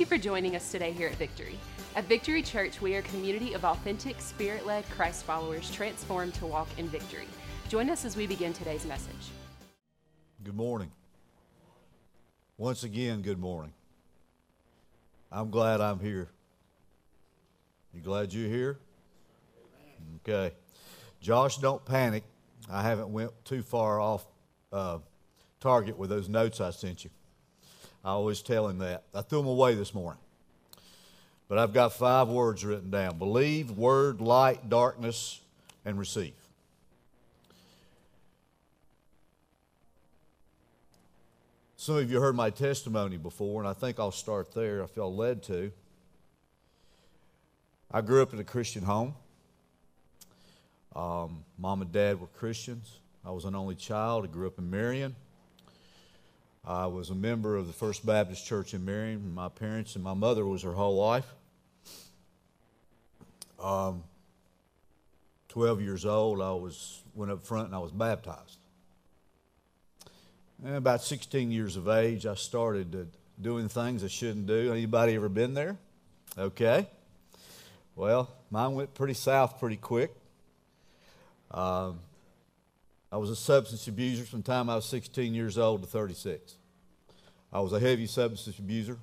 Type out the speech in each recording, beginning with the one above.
Thank you for joining us today here at Victory. At Victory Church, we are a community of authentic, Spirit-led Christ followers transformed to walk in victory. Join us as we begin today's message. Good morning. Once again, good morning. I'm glad I'm here. You glad you're here? Okay. Josh, don't panic. I haven't went too far off target with those notes I sent you. I always tell him that. I threw them away this morning. But I've got 5 words written down. Believe, word, light, darkness, and receive. Some of you heard my testimony before, and I think I'll start there. I feel led to. I grew up in a Christian home. Mom and Dad were Christians. I was an only child. I grew up in Marion. I was a member of the First Baptist Church in Marion. My parents and my mother was her whole life. 12 years old, I went up front and I was baptized. And about 16 years of age, I started doing things I shouldn't do. Anybody ever been there? Okay. Well, mine went pretty south pretty quick. I was a substance abuser from the time I was 16 years old to 36. I was a heavy substance abuser.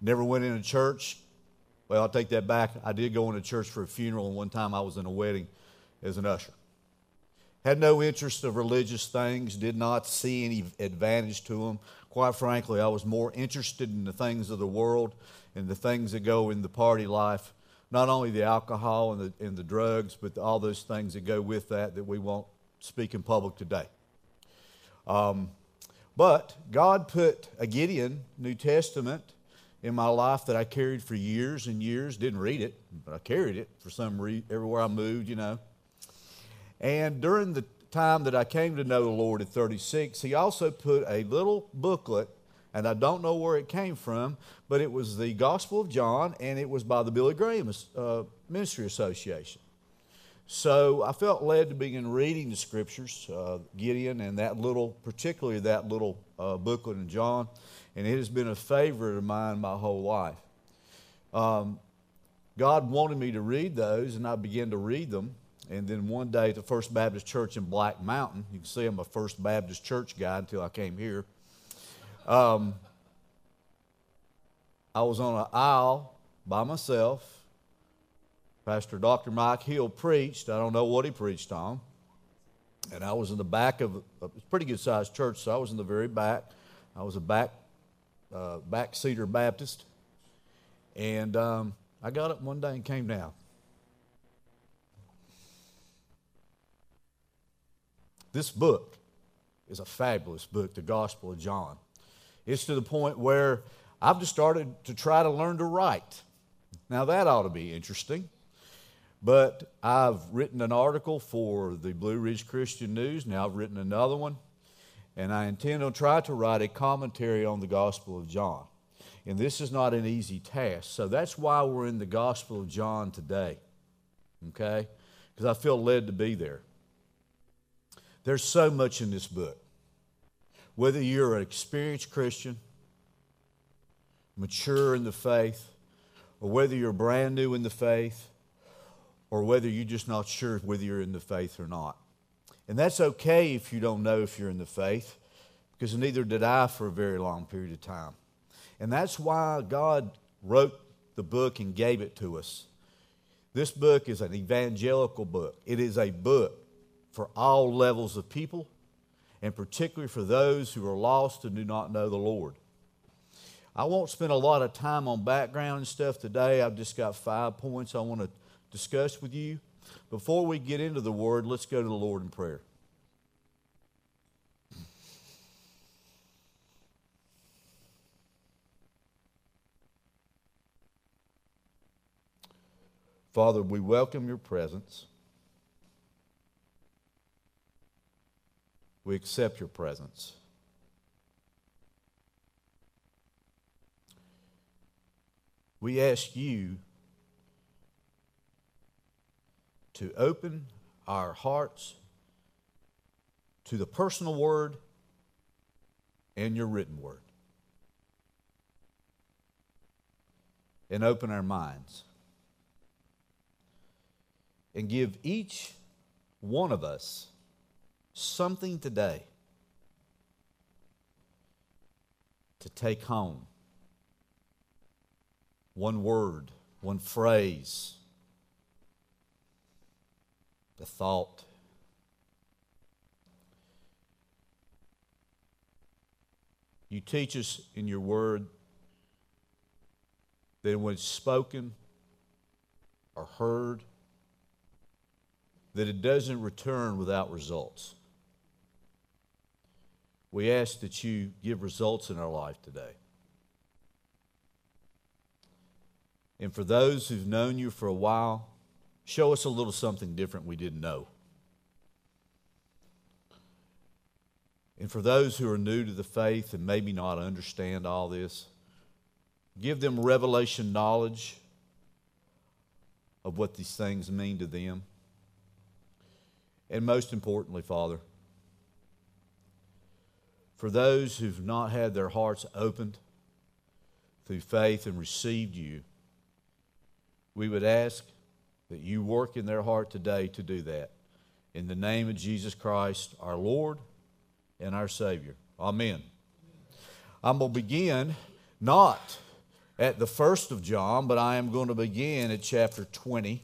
Never went into church. Well, I'll take that back. I did go into church for a funeral, and one time I was in a wedding as an usher. Had no interest of religious things, did not see any advantage to them. Quite frankly, I was more interested in the things of the world and the things that go in the party life, not only the alcohol and the drugs, but all those things that go with that we won't speak in public today. But God put a Gideon New Testament in my life that I carried for years and years. Didn't read it, but I carried it for some reason everywhere I moved, you know. And during the time that I came to know the Lord at 36, he also put a little booklet, and I don't know where it came from, but it was the Gospel of John, and it was by the Billy Graham Ministry Association. So I felt led to begin reading the scriptures, Gideon, and particularly that little booklet in John, and it has been a favorite of mine my whole life. God wanted me to read those, and I began to read them. And then one day at the First Baptist Church in Black Mountain, you can see I'm a First Baptist Church guy until I came here. I was on an aisle by myself. Pastor Dr. Mike Hill preached. I don't know what he preached on. And I was in the back of a pretty good-sized church, so I was in the very back. I was a backseater Baptist. And I got up one day and came down. This book is a fabulous book, the Gospel of John. It's to the point where I've just started to try to learn to write. Now, that ought to be interesting. But I've written an article for the Blue Ridge Christian News. Now I've written another one. And I intend to try to write a commentary on the Gospel of John. And this is not an easy task. So that's why we're in the Gospel of John today. Okay? Because I feel led to be there. There's so much in this book. Whether you're an experienced Christian, mature in the faith, or whether you're brand new in the faith, or whether you're just not sure whether you're in the faith or not. And that's okay if you don't know if you're in the faith, because neither did I for a very long period of time. And that's why God wrote the book and gave it to us. This book is an evangelical book. It is a book for all levels of people, and particularly for those who are lost and do not know the Lord. I won't spend a lot of time on background and stuff today. I've just got 5 points I want to discuss with you. Before we get into the Word, let's go to the Lord in prayer. Father, we welcome your presence. We accept your presence. We ask you to open our hearts to the personal word and your written word. and open our minds and give each one of us something today to take home. One word, one phrase, the thought. You teach us in your word that when it's spoken or heard, that it doesn't return without results. We ask that you give results in our life today. And for those who've known you for a while, show us a little something different we didn't know. And for those who are new to the faith and maybe not understand all this, give them revelation knowledge of what these things mean to them. And most importantly, Father, for those who've not had their hearts opened through faith and received you, we would ask that you work in their heart today to do that. In the name of Jesus Christ, our Lord and our Savior. Amen. I'm going to begin not at the first of John, but I am going to begin at chapter 20,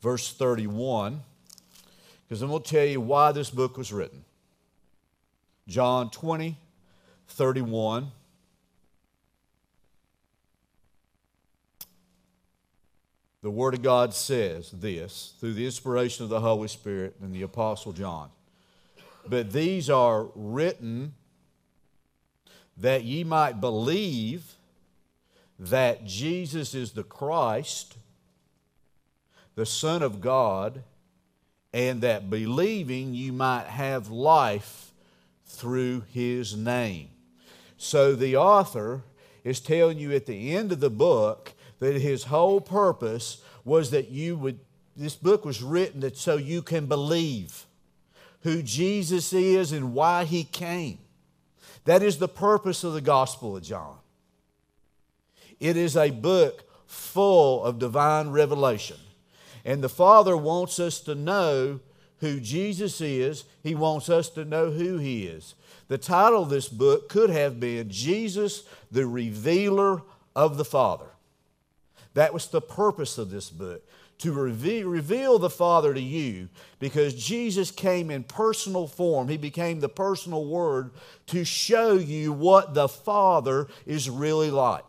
verse 31. Because I'm going to tell you why this book was written. John 20, 31. The Word of God says this through the inspiration of the Holy Spirit and the Apostle John. But these are written that ye might believe that Jesus is the Christ, the Son of God, and that believing you might have life through his name. So the author is telling you at the end of the book that his whole purpose was that you would, this book was written that so you can believe who Jesus is and why he came. That is the purpose of the Gospel of John. It is a book full of divine revelation. And the Father wants us to know who Jesus is. He wants us to know who He is. The title of this book could have been Jesus, the Revealer of the Father. That was the purpose of this book, to reveal the Father to you, because Jesus came in personal form. He became the personal Word to show you what the Father is really like.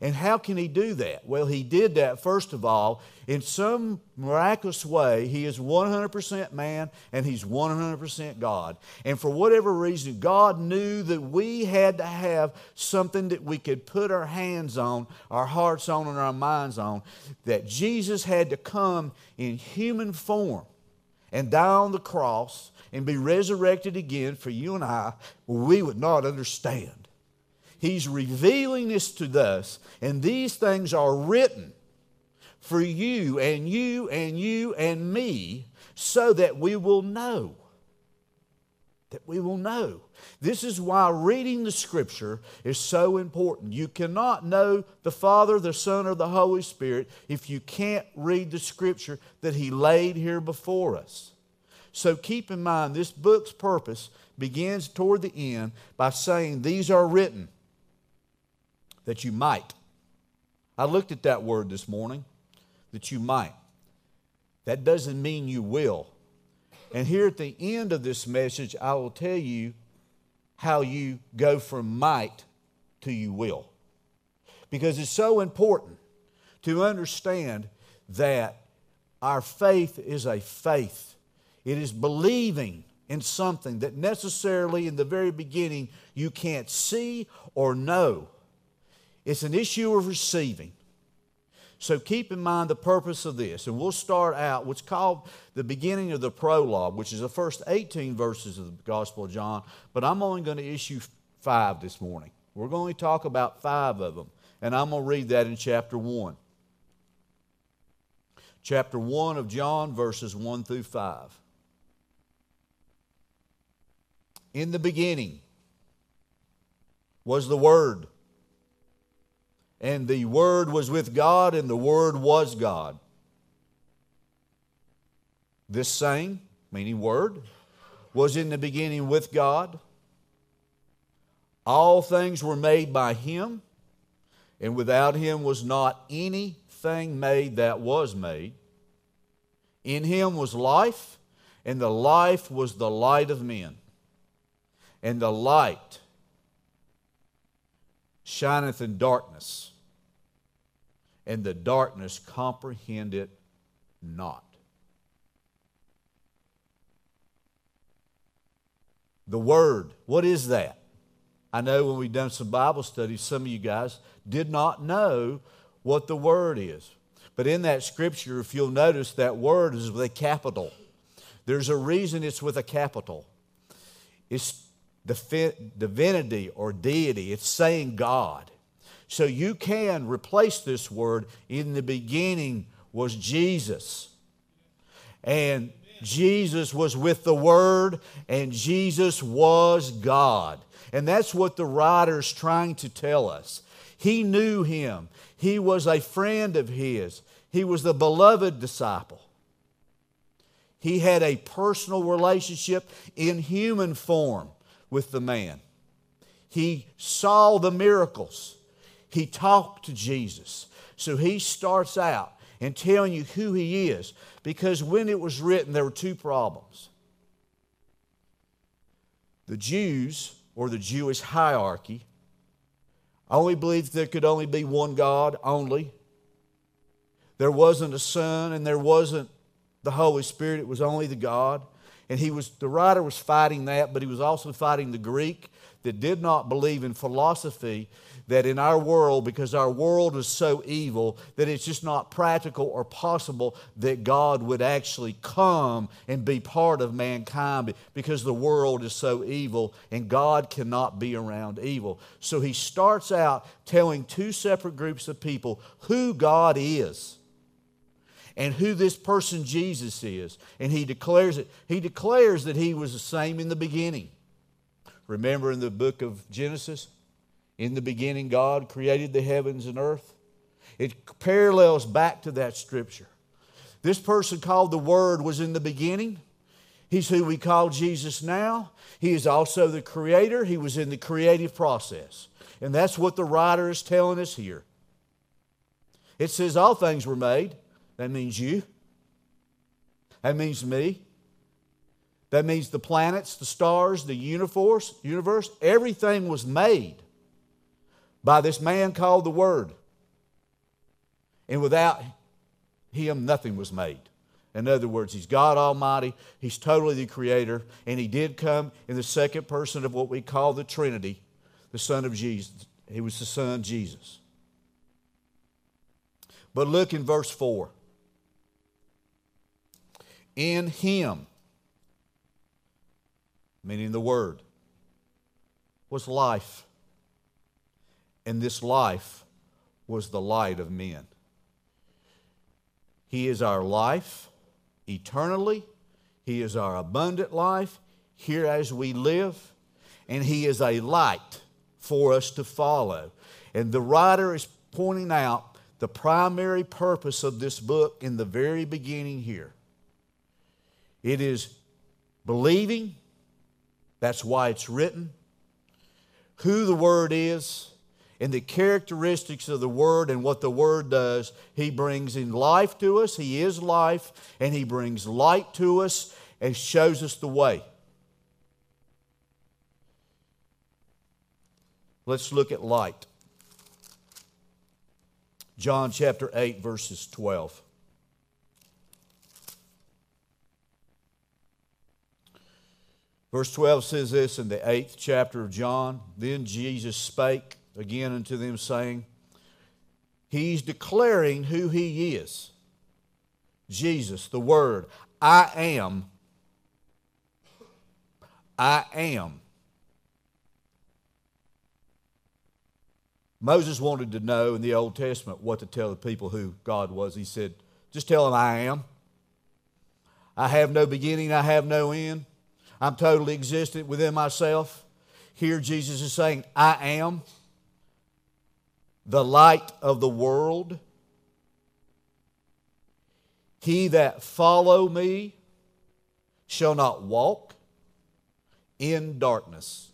And how can he do that? Well, he did that, first of all, in some miraculous way. He is 100% man and he's 100% God. And for whatever reason, God knew that we had to have something that we could put our hands on, our hearts on, and our minds on, that Jesus had to come in human form and die on the cross and be resurrected again for you and I, we would not understand. He's revealing this to us, and these things are written for you and you and you and me so that we will know. That we will know. This is why reading the Scripture is so important. You cannot know the Father, the Son, or the Holy Spirit if you can't read the Scripture that He laid here before us. So keep in mind, this book's purpose begins toward the end by saying these are written that you might. I looked at that word this morning, that you might. That doesn't mean you will. And here at the end of this message, I will tell you how you go from might to you will. Because it's so important to understand that our faith is a faith. It is believing in something that necessarily in the very beginning you can't see or know. It's an issue of receiving. So keep in mind the purpose of this. And we'll start out what's called the beginning of the prologue, which is the first 18 verses of the Gospel of John. But I'm only going to issue 5 this morning. We're going to talk about 5 of them. And I'm going to read that in chapter 1. Chapter 1 of John, verses 1 through 5. In the beginning was the Word. and the Word was with God, and the Word was God. This saying, meaning Word, was in the beginning with God. All things were made by Him, and without Him was not anything made that was made. In Him was life, and the life was the light of men. And the light shineth in darkness, and the darkness comprehend it not. The Word, what is that? I know when we've done some Bible studies, some of you guys did not know what the Word is. But in that Scripture, if you'll notice, that Word is with a capital. There's a reason it's with a capital. It's divinity or deity. It's saying God. So you can replace this word, in the beginning was Jesus. And Jesus was with the Word, and Jesus was God. And that's what the writer's trying to tell us. He knew Him. He was a friend of His. He was the beloved disciple. He had a personal relationship in human form with the man. He saw the miracles. He talked to Jesus. So he starts out and telling you who He is. Because when it was written, there were two problems. The Jews, or the Jewish hierarchy, only believed there could only be one God, only. There wasn't a Son, and there wasn't the Holy Spirit. It was only the God. And the writer was fighting that, but he was also fighting the Greek that did not believe in philosophy, that in our world, because our world is so evil, that it's just not practical or possible that God would actually come and be part of mankind, because the world is so evil and God cannot be around evil. So he starts out telling two separate groups of people who God is and who this person Jesus is. And he declares it. He declares that He was the same in the beginning. Remember in the book of Genesis, in the beginning God created the heavens and earth. It parallels back to that Scripture. This person called the Word was in the beginning. He's who we call Jesus now. He is also the Creator. He was in the creative process. And that's what the writer is telling us here. It says all things were made. That means you. That means me. That means the planets, the stars, the universe. Everything was made by this man called the Word. And without Him, nothing was made. In other words, He's God Almighty. He's totally the Creator. And He did come in the second person of what we call the Trinity, the Son of Jesus. He was the Son, Jesus. But look in verse 4. In Him, meaning the Word, was life. And this life was the light of men. He is our life eternally. He is our abundant life here as we live. And He is a light for us to follow. And the writer is pointing out the primary purpose of this book in the very beginning here. It is believing, that's why it's written, who the Word is, and the characteristics of the Word and what the Word does. He brings in life to us. He is life, and He brings light to us and shows us the way. Let's look at light. John chapter 8, verses 12. Verse 12 says this in the 8th chapter of John. Then Jesus spake again unto them, saying, He's declaring who He is. Jesus, the Word, I am. I am. Moses wanted to know in the Old Testament what to tell the people who God was. He said, just tell them I am. I have no beginning, I have no end. I'm totally existent within myself. Here Jesus is saying, I am. the light of the world. He that follow me shall not walk in darkness,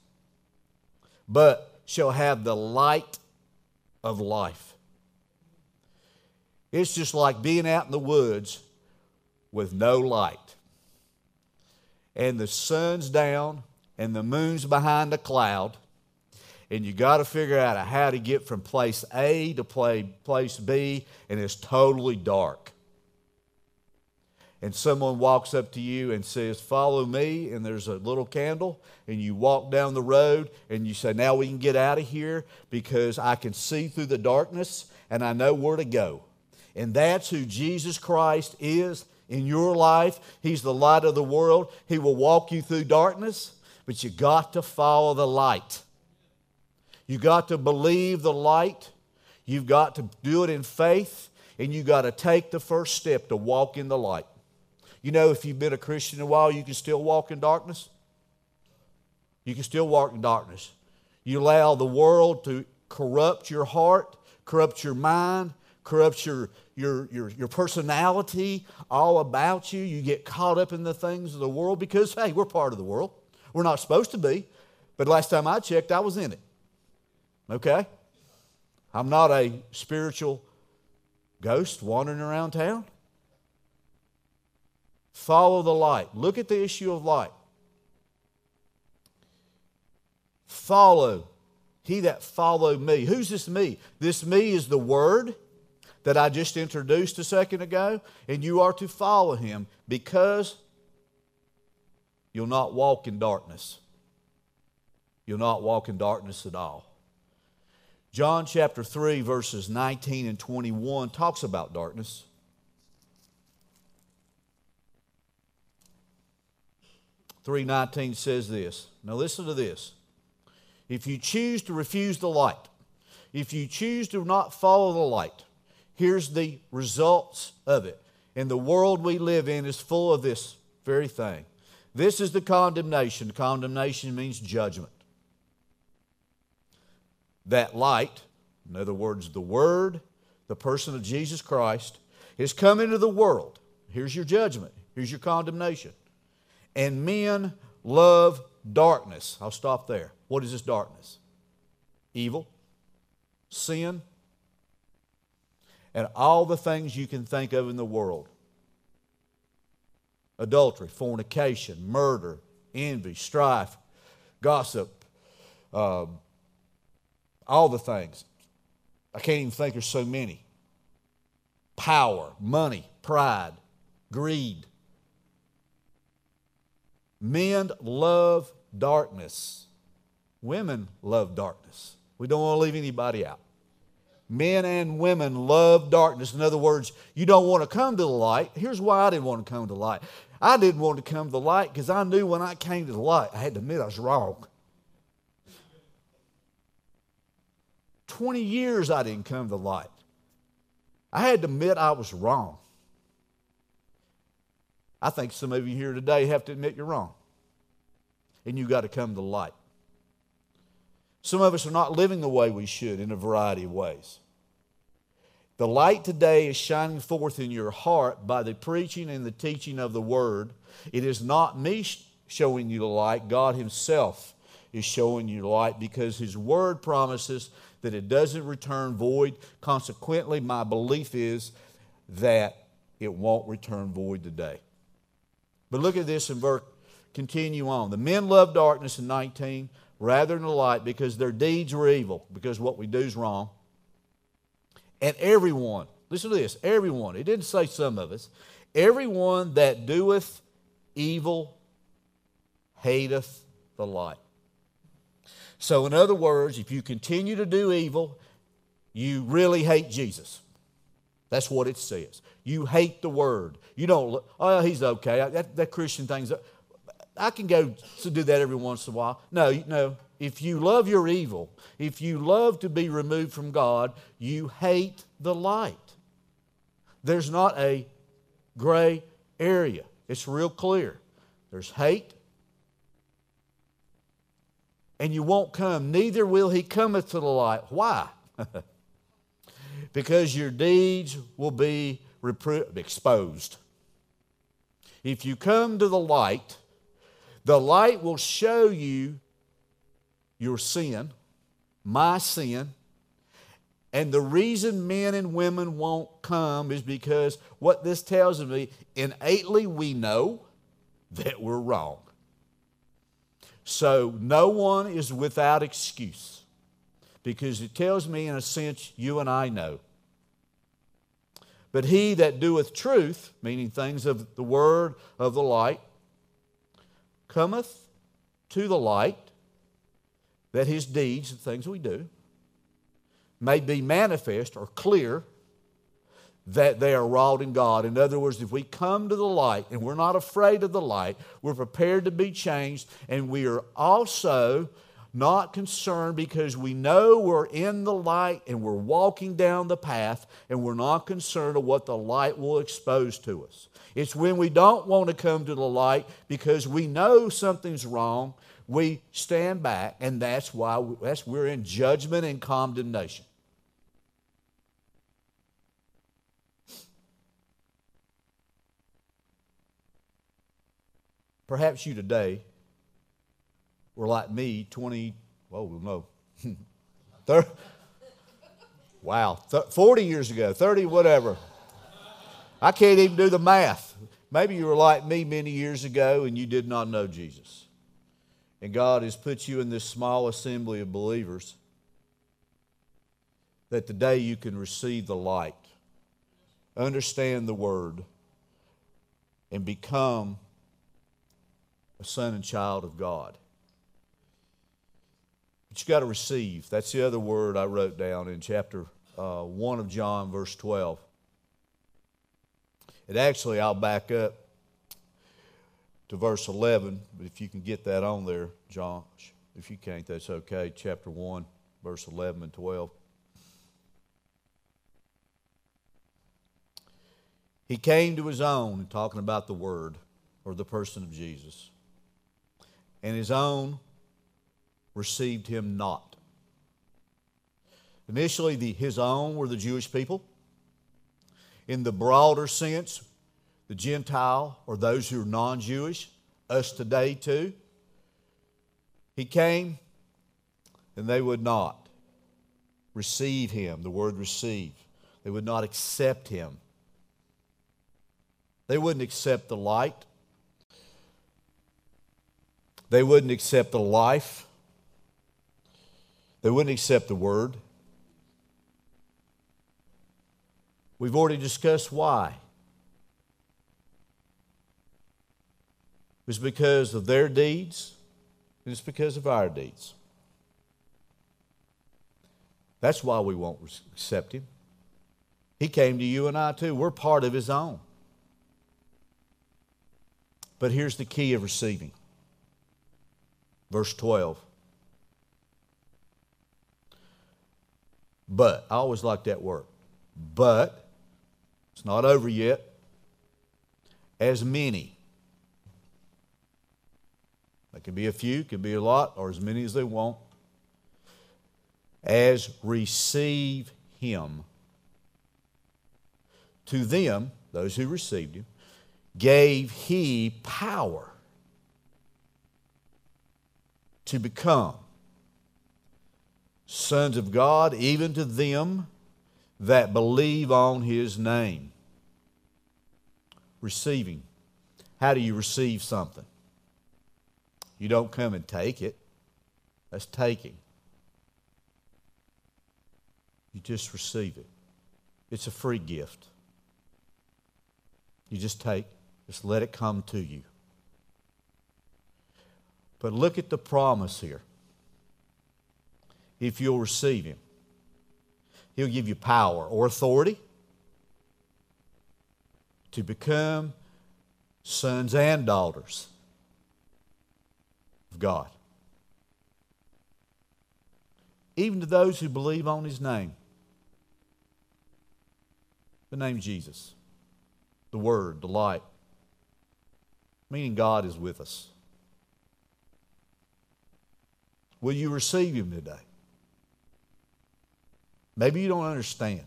but shall have the light of life. It's just like being out in the woods with no light. And the sun's down and the moon's behind a cloud. And you got to figure out how to get from place A to place B, and it's totally dark. And someone walks up to you and says, follow me, and there's a little candle, and you walk down the road, and you say, now we can get out of here because I can see through the darkness, and I know where to go. And that's who Jesus Christ is in your life. He's the light of the world. He will walk you through darkness, but you got to follow the light. You got to believe the light. You've got to do it in faith, and you got to take the first step to walk in the light. You know, if you've been a Christian a while, you can still walk in darkness. You can still walk in darkness. You allow the world to corrupt your heart, corrupt your mind, corrupt your personality, all about you. You get caught up in the things of the world because, hey, we're part of the world. We're not supposed to be, but last time I checked, I was in it. Okay? I'm not a spiritual ghost wandering around town. Follow the light. Look at the issue of light. Follow. He that follow me. Who's this me? This me is the Word that I just introduced a second ago. And you are to follow Him because you'll not walk in darkness. You'll not walk in darkness at all. John chapter 3 verses 19 and 21 talks about darkness. John 3:19 says this. Now listen to this. If you choose to refuse the light, if you choose to not follow the light, here's the results of it. And the world we live in is full of this very thing. This is the condemnation. Condemnation means judgment. That light, in other words, the Word, the person of Jesus Christ, has come into the world. Here's your judgment. Here's your condemnation. And men love darkness. I'll stop there. What is this darkness? Evil, sin, and all the things you can think of in the world. Adultery, fornication, murder, envy, strife, gossip, all the things. I can't even think there's so many. Power, money, pride, greed. Men love darkness. Women love darkness. We don't want to leave anybody out. Men and women love darkness. In other words, you don't want to come to the light. Here's why I didn't want to come to the light. I didn't want to come to the light because I knew when I came to the light, I had to admit I was wrong. 20 years I didn't come to the light. I had to admit I was wrong. I think some of you here today have to admit you're wrong. And you've got to come to light. Some of us are not living the way we should in a variety of ways. The light today is shining forth in your heart by the preaching and the teaching of the Word. It is not me showing you the light. God Himself is showing you the light because His Word promises that it doesn't return void. Consequently, my belief is that it won't return void today. But look at this and continue on. The men love darkness in 19 rather than the light because their deeds were evil, because what we do is wrong. And everyone, listen to this, everyone, it didn't say some of us, everyone that doeth evil hateth the light. So in other words, if you continue to do evil, you really hate Jesus. That's what it says. You hate the Word. You don't, oh, he's okay. That Christian thing's, I can go to do that every once in a while. No. If you love your evil, if you love to be removed from God, you hate the light. There's not a gray area. It's real clear. There's hate. And you won't come. Neither will he cometh to the light. Why? because your deeds will be exposed. If you come to the light will show you your sin, my sin, and the reason men and women won't come is because what this tells me, innately we know that we're wrong. So no one is without excuse, because it tells me, in a sense, you and I know. But he that doeth truth, meaning things of the word of the light, cometh to the light, that his deeds, the things we do, may be manifest or clear that they are wrought in God. In other words, if we come to the light and we're not afraid of the light, we're prepared to be changed, and we are also not concerned because we know we're in the light and we're walking down the path, and we're not concerned of what the light will expose to us. It's when we don't want to come to the light because we know something's wrong, we stand back, and that's why we're in judgment and condemnation. Perhaps you today were like me 40 years ago, 30, whatever. I can't even do the math. Maybe you were like me many years ago and you did not know Jesus. And God has put you in this small assembly of believers that today you can receive the light, understand the word, and become a son and child of God. But you got to receive. That's the other word I wrote down in chapter 1 of John, verse 12. And actually, I'll back up to verse 11, but if you can get that on there, Josh. If you can't, that's okay. Chapter 1, verse 11 and 12. He came to his own, talking about the word or the person of Jesus, and his own received him not. Initially, his own were the Jewish people. In the broader sense, the Gentile, or those who are non-Jewish, us today too. He came, and they would not receive him. The word receive. They would not accept him. They wouldn't accept the light. They wouldn't accept the life. They wouldn't accept the word. We've already discussed why. It's because of their deeds, and it's because of our deeds. That's why we won't accept him. He came to you and I too. We're part of his own. But here's the key of receiving. Verse 12. But, I always like that word. But, it's not over yet. As many. That could be a few, could be a lot, or as many as they want. As receive him. To them, those who received him, gave he power to become sons of God, even to them that believe on his name. Receiving. How do you receive something? You don't come and take it. That's taking. You just receive it. It's a free gift. You just take. Just let it come to you. But look at the promise here. If you'll receive him, he'll give you power or authority to become sons and daughters of God. Even to those who believe on his name. The name Jesus. The word, the light. Meaning God is with us. Will you receive him today? Maybe you don't understand.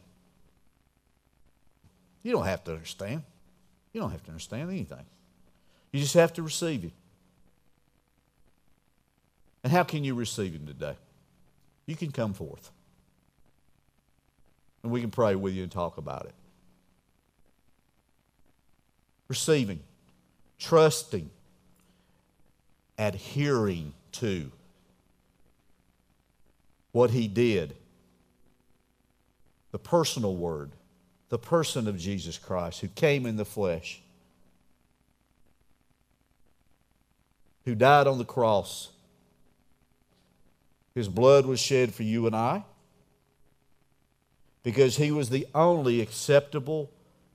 You don't have to understand. You don't have to understand anything. You just have to receive Him. And how can you receive Him today? You can come forth. And we can pray with you and talk about it. Receiving, trusting, adhering to what He did, the personal Word, the person of Jesus Christ who came in the flesh, who died on the cross. His blood was shed for you and I because He was the only acceptable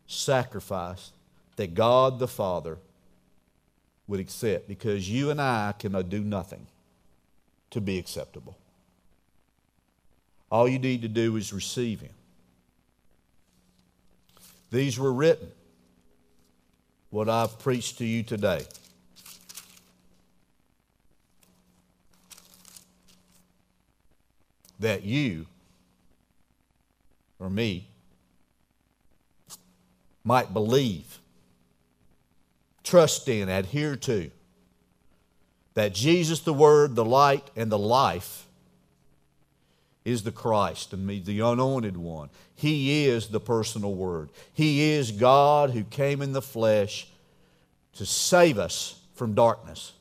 sacrifice that God the Father would accept, because you and I cannot do nothing to be acceptable. All you need to do is receive Him. These were written, what I've preached to you today. That you, or me, might believe, trust in, adhere to, that Jesus, the Word, the light, and the life is the Christ, and the anointed one. He is the personal Word. He is God who came in the flesh to save us from darkness.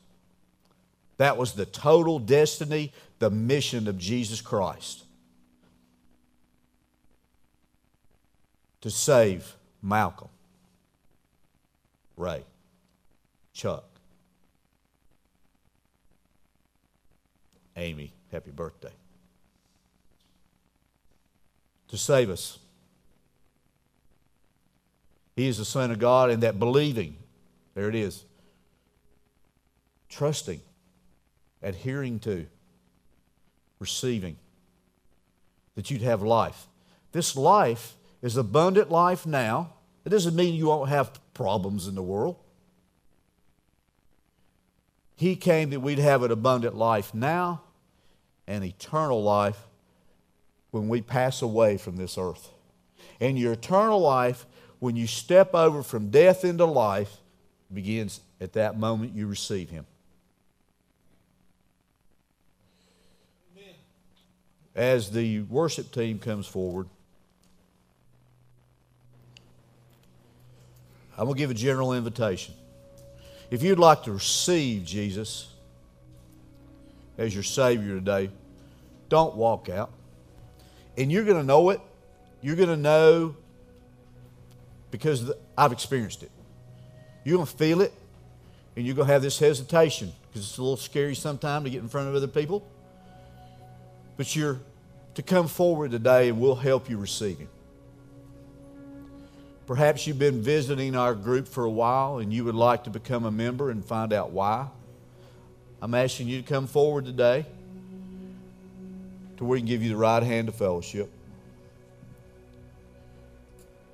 That was the total destiny, the mission of Jesus Christ. To save Malcolm, Ray, Chuck, Amy, happy birthday. To save us. He is the Son of God, and that believing, there it is, trusting, adhering to, receiving, that you'd have life. This life is abundant life now. It doesn't mean you won't have problems in the world. He came that we'd have an abundant life now and eternal life when we pass away from this earth. And your eternal life, when you step over from death into life, begins at that moment you receive Him. Amen. As the worship team comes forward, I'm going to give a general invitation. If you'd like to receive Jesus as your Savior today, don't walk out. And you're going to know it. You're going to know because I've experienced it. You're going to feel it, and you're going to have this hesitation because it's a little scary sometimes to get in front of other people. But you're to come forward today, and we'll help you receive Him. Perhaps you've been visiting our group for a while, and you would like to become a member and find out why. I'm asking you to come forward today, we can give you the right hand of fellowship.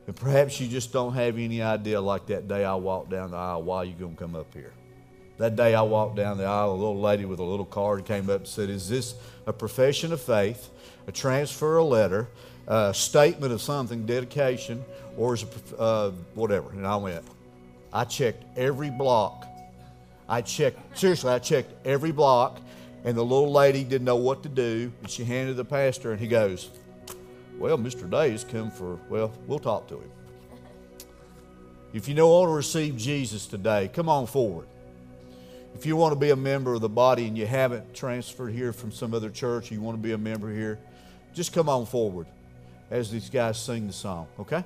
And perhaps you just don't have any idea, like that day I walked down the aisle, why you're going to come up here. That day I walked down the aisle, a little lady with a little card came up and said, is this a profession of faith, a transfer, a letter, a statement of something, dedication, or is it whatever? And I went, I checked every block. I checked every block. And the little lady didn't know what to do, and she handed the pastor, and he goes, well, Mr. Day has come for, well, we'll talk to him. If you don't want to receive Jesus today, come on forward. If you want to be a member of the body and you haven't transferred here from some other church, you want to be a member here, just come on forward as these guys sing the song, okay?